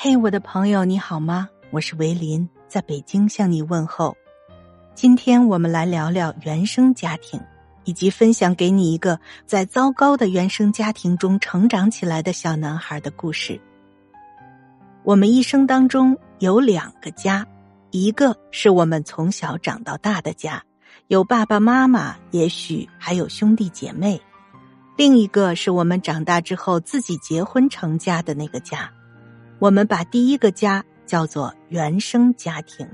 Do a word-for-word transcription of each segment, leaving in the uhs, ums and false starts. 嘿、hey, 我的朋友，你好吗？我是维林，在北京向你问候。今天我们来聊聊原生家庭，以及分享给你一个在糟糕的原生家庭中成长起来的小男孩的故事。我们一生当中有两个家，一个是我们从小长到大的家，有爸爸妈妈，也许还有兄弟姐妹；另一个是我们长大之后自己结婚成家的那个家。我们把第一个家叫做原生家庭。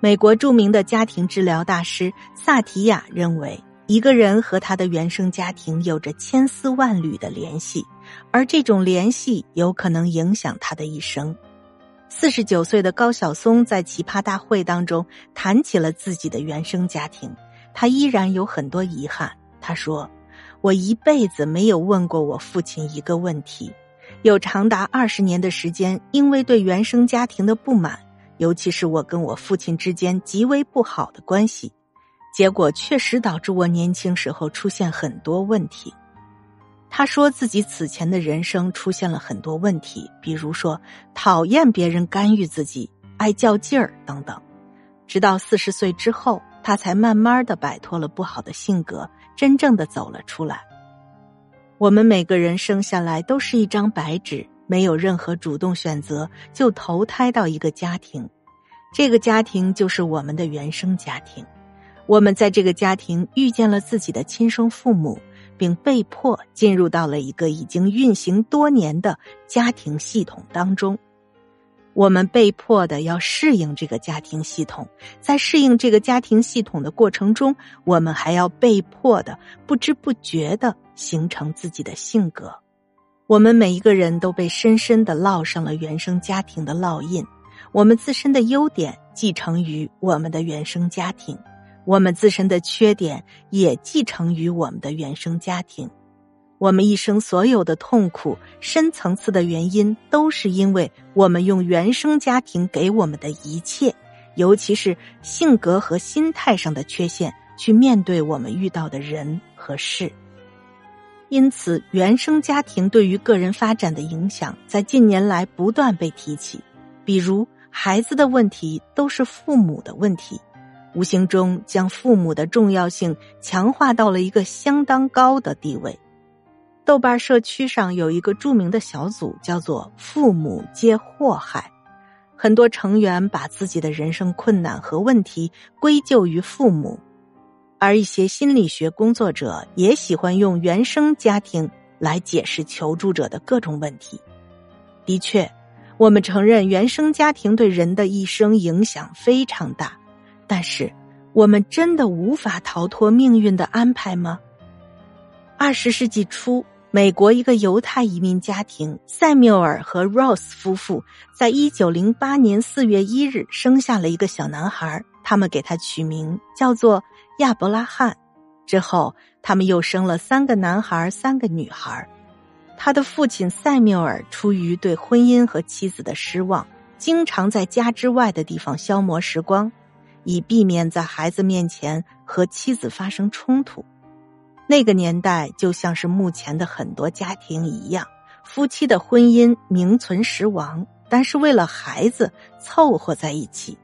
美国著名的家庭治疗大师萨提亚认为，一个人和他的原生家庭有着千丝万缕的联系，而这种联系有可能影响他的一生。四十九岁的高晓松在奇葩大会当中谈起了自己的原生家庭，他依然有很多遗憾。他说，我一辈子没有问过我父亲一个问题，有长达二十年的时间，因为对原生家庭的不满，尤其是我跟我父亲之间极为不好的关系，结果确实导致我年轻时候出现很多问题。他说自己此前的人生出现了很多问题，比如说讨厌别人干预自己，爱较劲儿等等。直到四十岁之后，他才慢慢地摆脱了不好的性格，真正地走了出来。我们每个人生下来都是一张白纸，没有任何主动选择，就投胎到一个家庭。这个家庭就是我们的原生家庭。我们在这个家庭遇见了自己的亲生父母，并被迫进入到了一个已经运行多年的家庭系统当中。我们被迫的要适应这个家庭系统，在适应这个家庭系统的过程中，我们还要被迫的不知不觉的形成自己的性格。我们每一个人都被深深地烙上了原生家庭的烙印，我们自身的优点继承于我们的原生家庭，我们自身的缺点也继承于我们的原生家庭。我们一生所有的痛苦，深层次的原因都是因为我们用原生家庭给我们的一切，尤其是性格和心态上的缺陷，去面对我们遇到的人和事。因此，原生家庭对于个人发展的影响在近年来不断被提起，比如孩子的问题都是父母的问题，无形中将父母的重要性强化到了一个相当高的地位。豆瓣社区上有一个著名的小组叫做父母皆祸害，很多成员把自己的人生困难和问题归咎于父母，而一些心理学工作者也喜欢用原生家庭来解释求助者的各种问题。的确，我们承认原生家庭对人的一生影响非常大，但是我们真的无法逃脱命运的安排吗？二十世纪初，美国一个犹太移民家庭塞缪尔和 Ross 夫妇在一九零八年四月一日生下了一个小男孩，他们给他取名叫做亚伯拉罕。之后他们又生了三个男孩三个女孩。他的父亲塞缪尔出于对婚姻和妻子的失望，经常在家之外的地方消磨时光，以避免在孩子面前和妻子发生冲突。那个年代就像是目前的很多家庭一样，夫妻的婚姻名存实亡，但是为了孩子凑合在一起。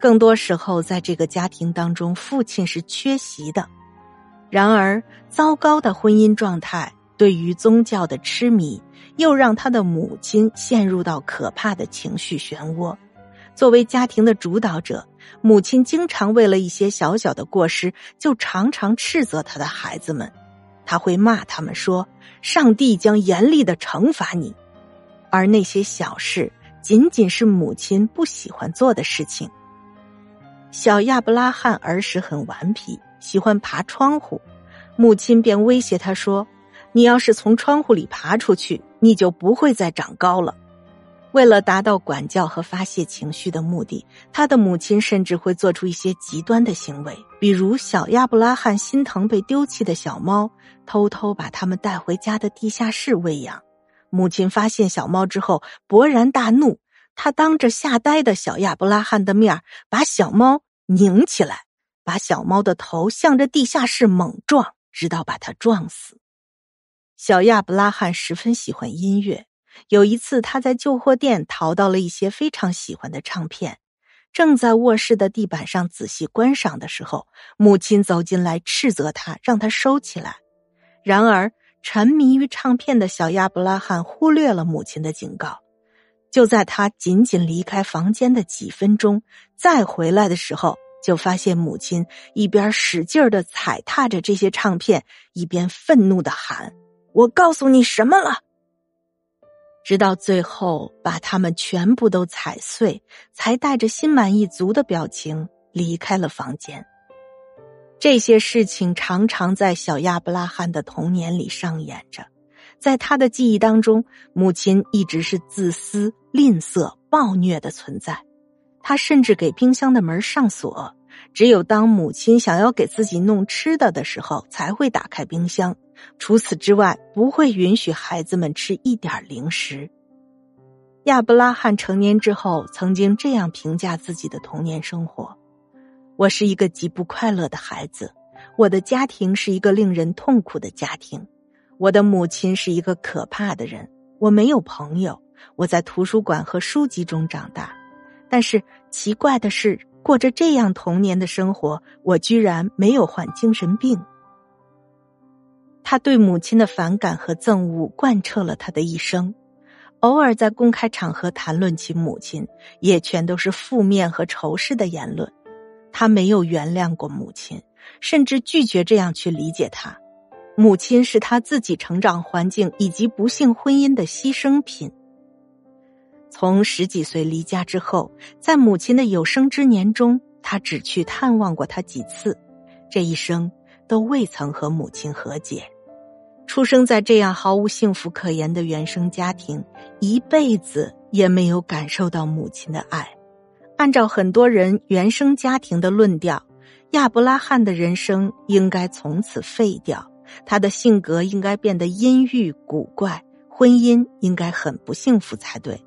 更多时候在这个家庭当中，父亲是缺席的。然而糟糕的婚姻状态，对于宗教的痴迷，又让他的母亲陷入到可怕的情绪漩涡。作为家庭的主导者，母亲经常为了一些小小的过失就常常斥责他的孩子们，他会骂他们说，上帝将严厉地惩罚你。而那些小事仅仅是母亲不喜欢做的事情。小亚伯拉罕儿时很顽皮，喜欢爬窗户，母亲便威胁他说，你要是从窗户里爬出去，你就不会再长高了。为了达到管教和发泄情绪的目的，他的母亲甚至会做出一些极端的行为，比如小亚伯拉罕心疼被丢弃的小猫，偷偷把它们带回家的地下室喂养。母亲发现小猫之后勃然大怒，他当着吓呆的小亚伯拉罕的面，把小猫拧起来，把小猫的头向着地下室猛撞，直到把它撞死。小亚伯拉罕十分喜欢音乐，有一次他在旧货店淘到了一些非常喜欢的唱片，正在卧室的地板上仔细观赏的时候，母亲走进来斥责他，让他收起来。然而沉迷于唱片的小亚伯拉罕忽略了母亲的警告，就在他仅仅离开房间的几分钟再回来的时候，就发现母亲一边使劲地踩踏着这些唱片，一边愤怒地喊，我告诉你什么了，直到最后把它们全部都踩碎，才带着心满意足的表情离开了房间。这些事情常常在小亚伯拉罕的童年里上演着，在他的记忆当中，母亲一直是自私、吝啬、暴虐的存在。他甚至给冰箱的门上锁，只有当母亲想要给自己弄吃的的时候才会打开冰箱，除此之外不会允许孩子们吃一点零食。亚伯拉罕成年之后曾经这样评价自己的童年生活，我是一个极不快乐的孩子，我的家庭是一个令人痛苦的家庭，我的母亲是一个可怕的人，我没有朋友，我在图书馆和书籍中长大。但是奇怪的是，过着这样童年的生活，我居然没有患精神病。他对母亲的反感和憎恶贯彻了他的一生，偶尔在公开场合谈论起母亲，也全都是负面和仇视的言论。他没有原谅过母亲，甚至拒绝这样去理解她。母亲是他自己成长环境以及不幸婚姻的牺牲品。从十几岁离家之后，在母亲的有生之年中，他只去探望过她几次，这一生都未曾和母亲和解。出生在这样毫无幸福可言的原生家庭，一辈子也没有感受到母亲的爱。按照很多人原生家庭的论调，亚伯拉罕的人生应该从此废掉，他的性格应该变得阴郁古怪，婚姻应该很不幸福才对。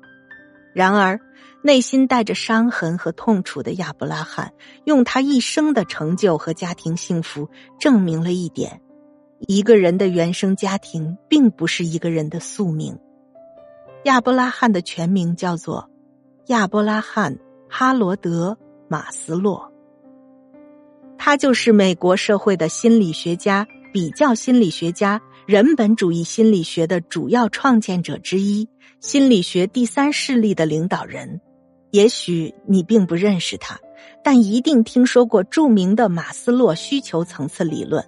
然而内心带着伤痕和痛楚的亚伯拉罕，用他一生的成就和家庭幸福证明了一点，一个人的原生家庭并不是一个人的宿命。亚伯拉罕的全名叫做亚伯拉罕·哈罗德·马斯洛，他就是美国社会的心理学家、比较心理学家、人本主义心理学的主要创建者之一，心理学第三势力的领导人。也许你并不认识他，但一定听说过著名的马斯洛需求层次理论。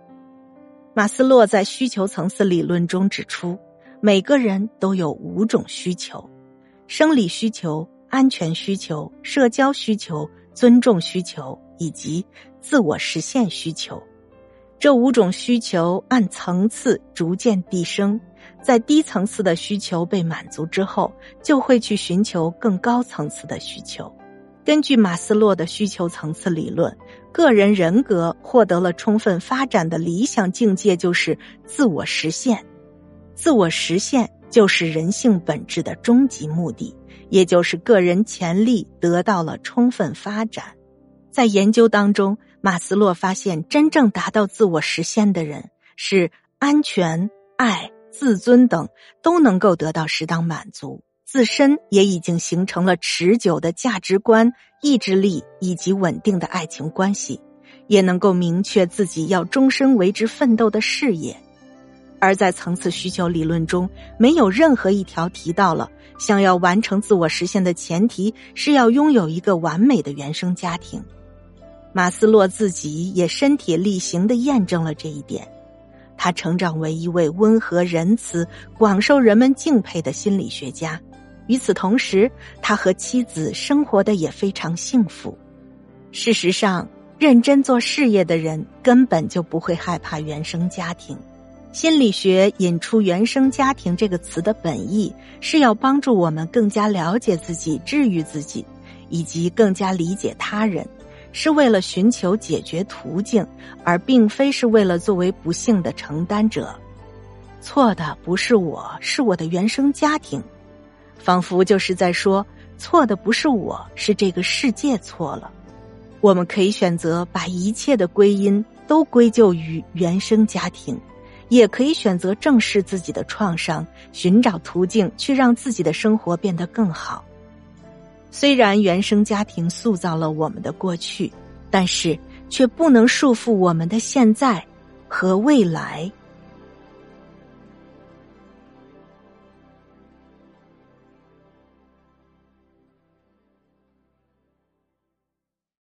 马斯洛在需求层次理论中指出，每个人都有五种需求：生理需求、安全需求、社交需求、尊重需求以及自我实现需求。这五种需求按层次逐渐递升，在低层次的需求被满足之后，就会去寻求更高层次的需求。根据马斯洛的需求层次理论，个人人格获得了充分发展的理想境界就是自我实现。自我实现就是人性本质的终极目的，也就是个人潜力得到了充分发展。在研究当中，马斯洛发现，真正达到自我实现的人是安全、爱、自尊等都能够得到适当满足，自身也已经形成了持久的价值观、意志力以及稳定的爱情关系，也能够明确自己要终身为之奋斗的事业。而在层次需求理论中，没有任何一条提到了想要完成自我实现的前提是要拥有一个完美的原生家庭。马斯洛自己也身体力行地验证了这一点，他成长为一位温和仁慈、广受人们敬佩的心理学家。与此同时，他和妻子生活得也非常幸福。事实上，认真做事业的人根本就不会害怕原生家庭。心理学引出原生家庭这个词的本意，是要帮助我们更加了解自己、治愈自己，以及更加理解他人，是为了寻求解决途径，而并非是为了作为不幸的承担者。错的不是我，是我的原生家庭。仿佛就是在说，错的不是我，是这个世界错了。我们可以选择把一切的归因都归咎于原生家庭，也可以选择正视自己的创伤，寻找途径去让自己的生活变得更好。虽然原生家庭塑造了我们的过去，但是却不能束缚我们的现在和未来。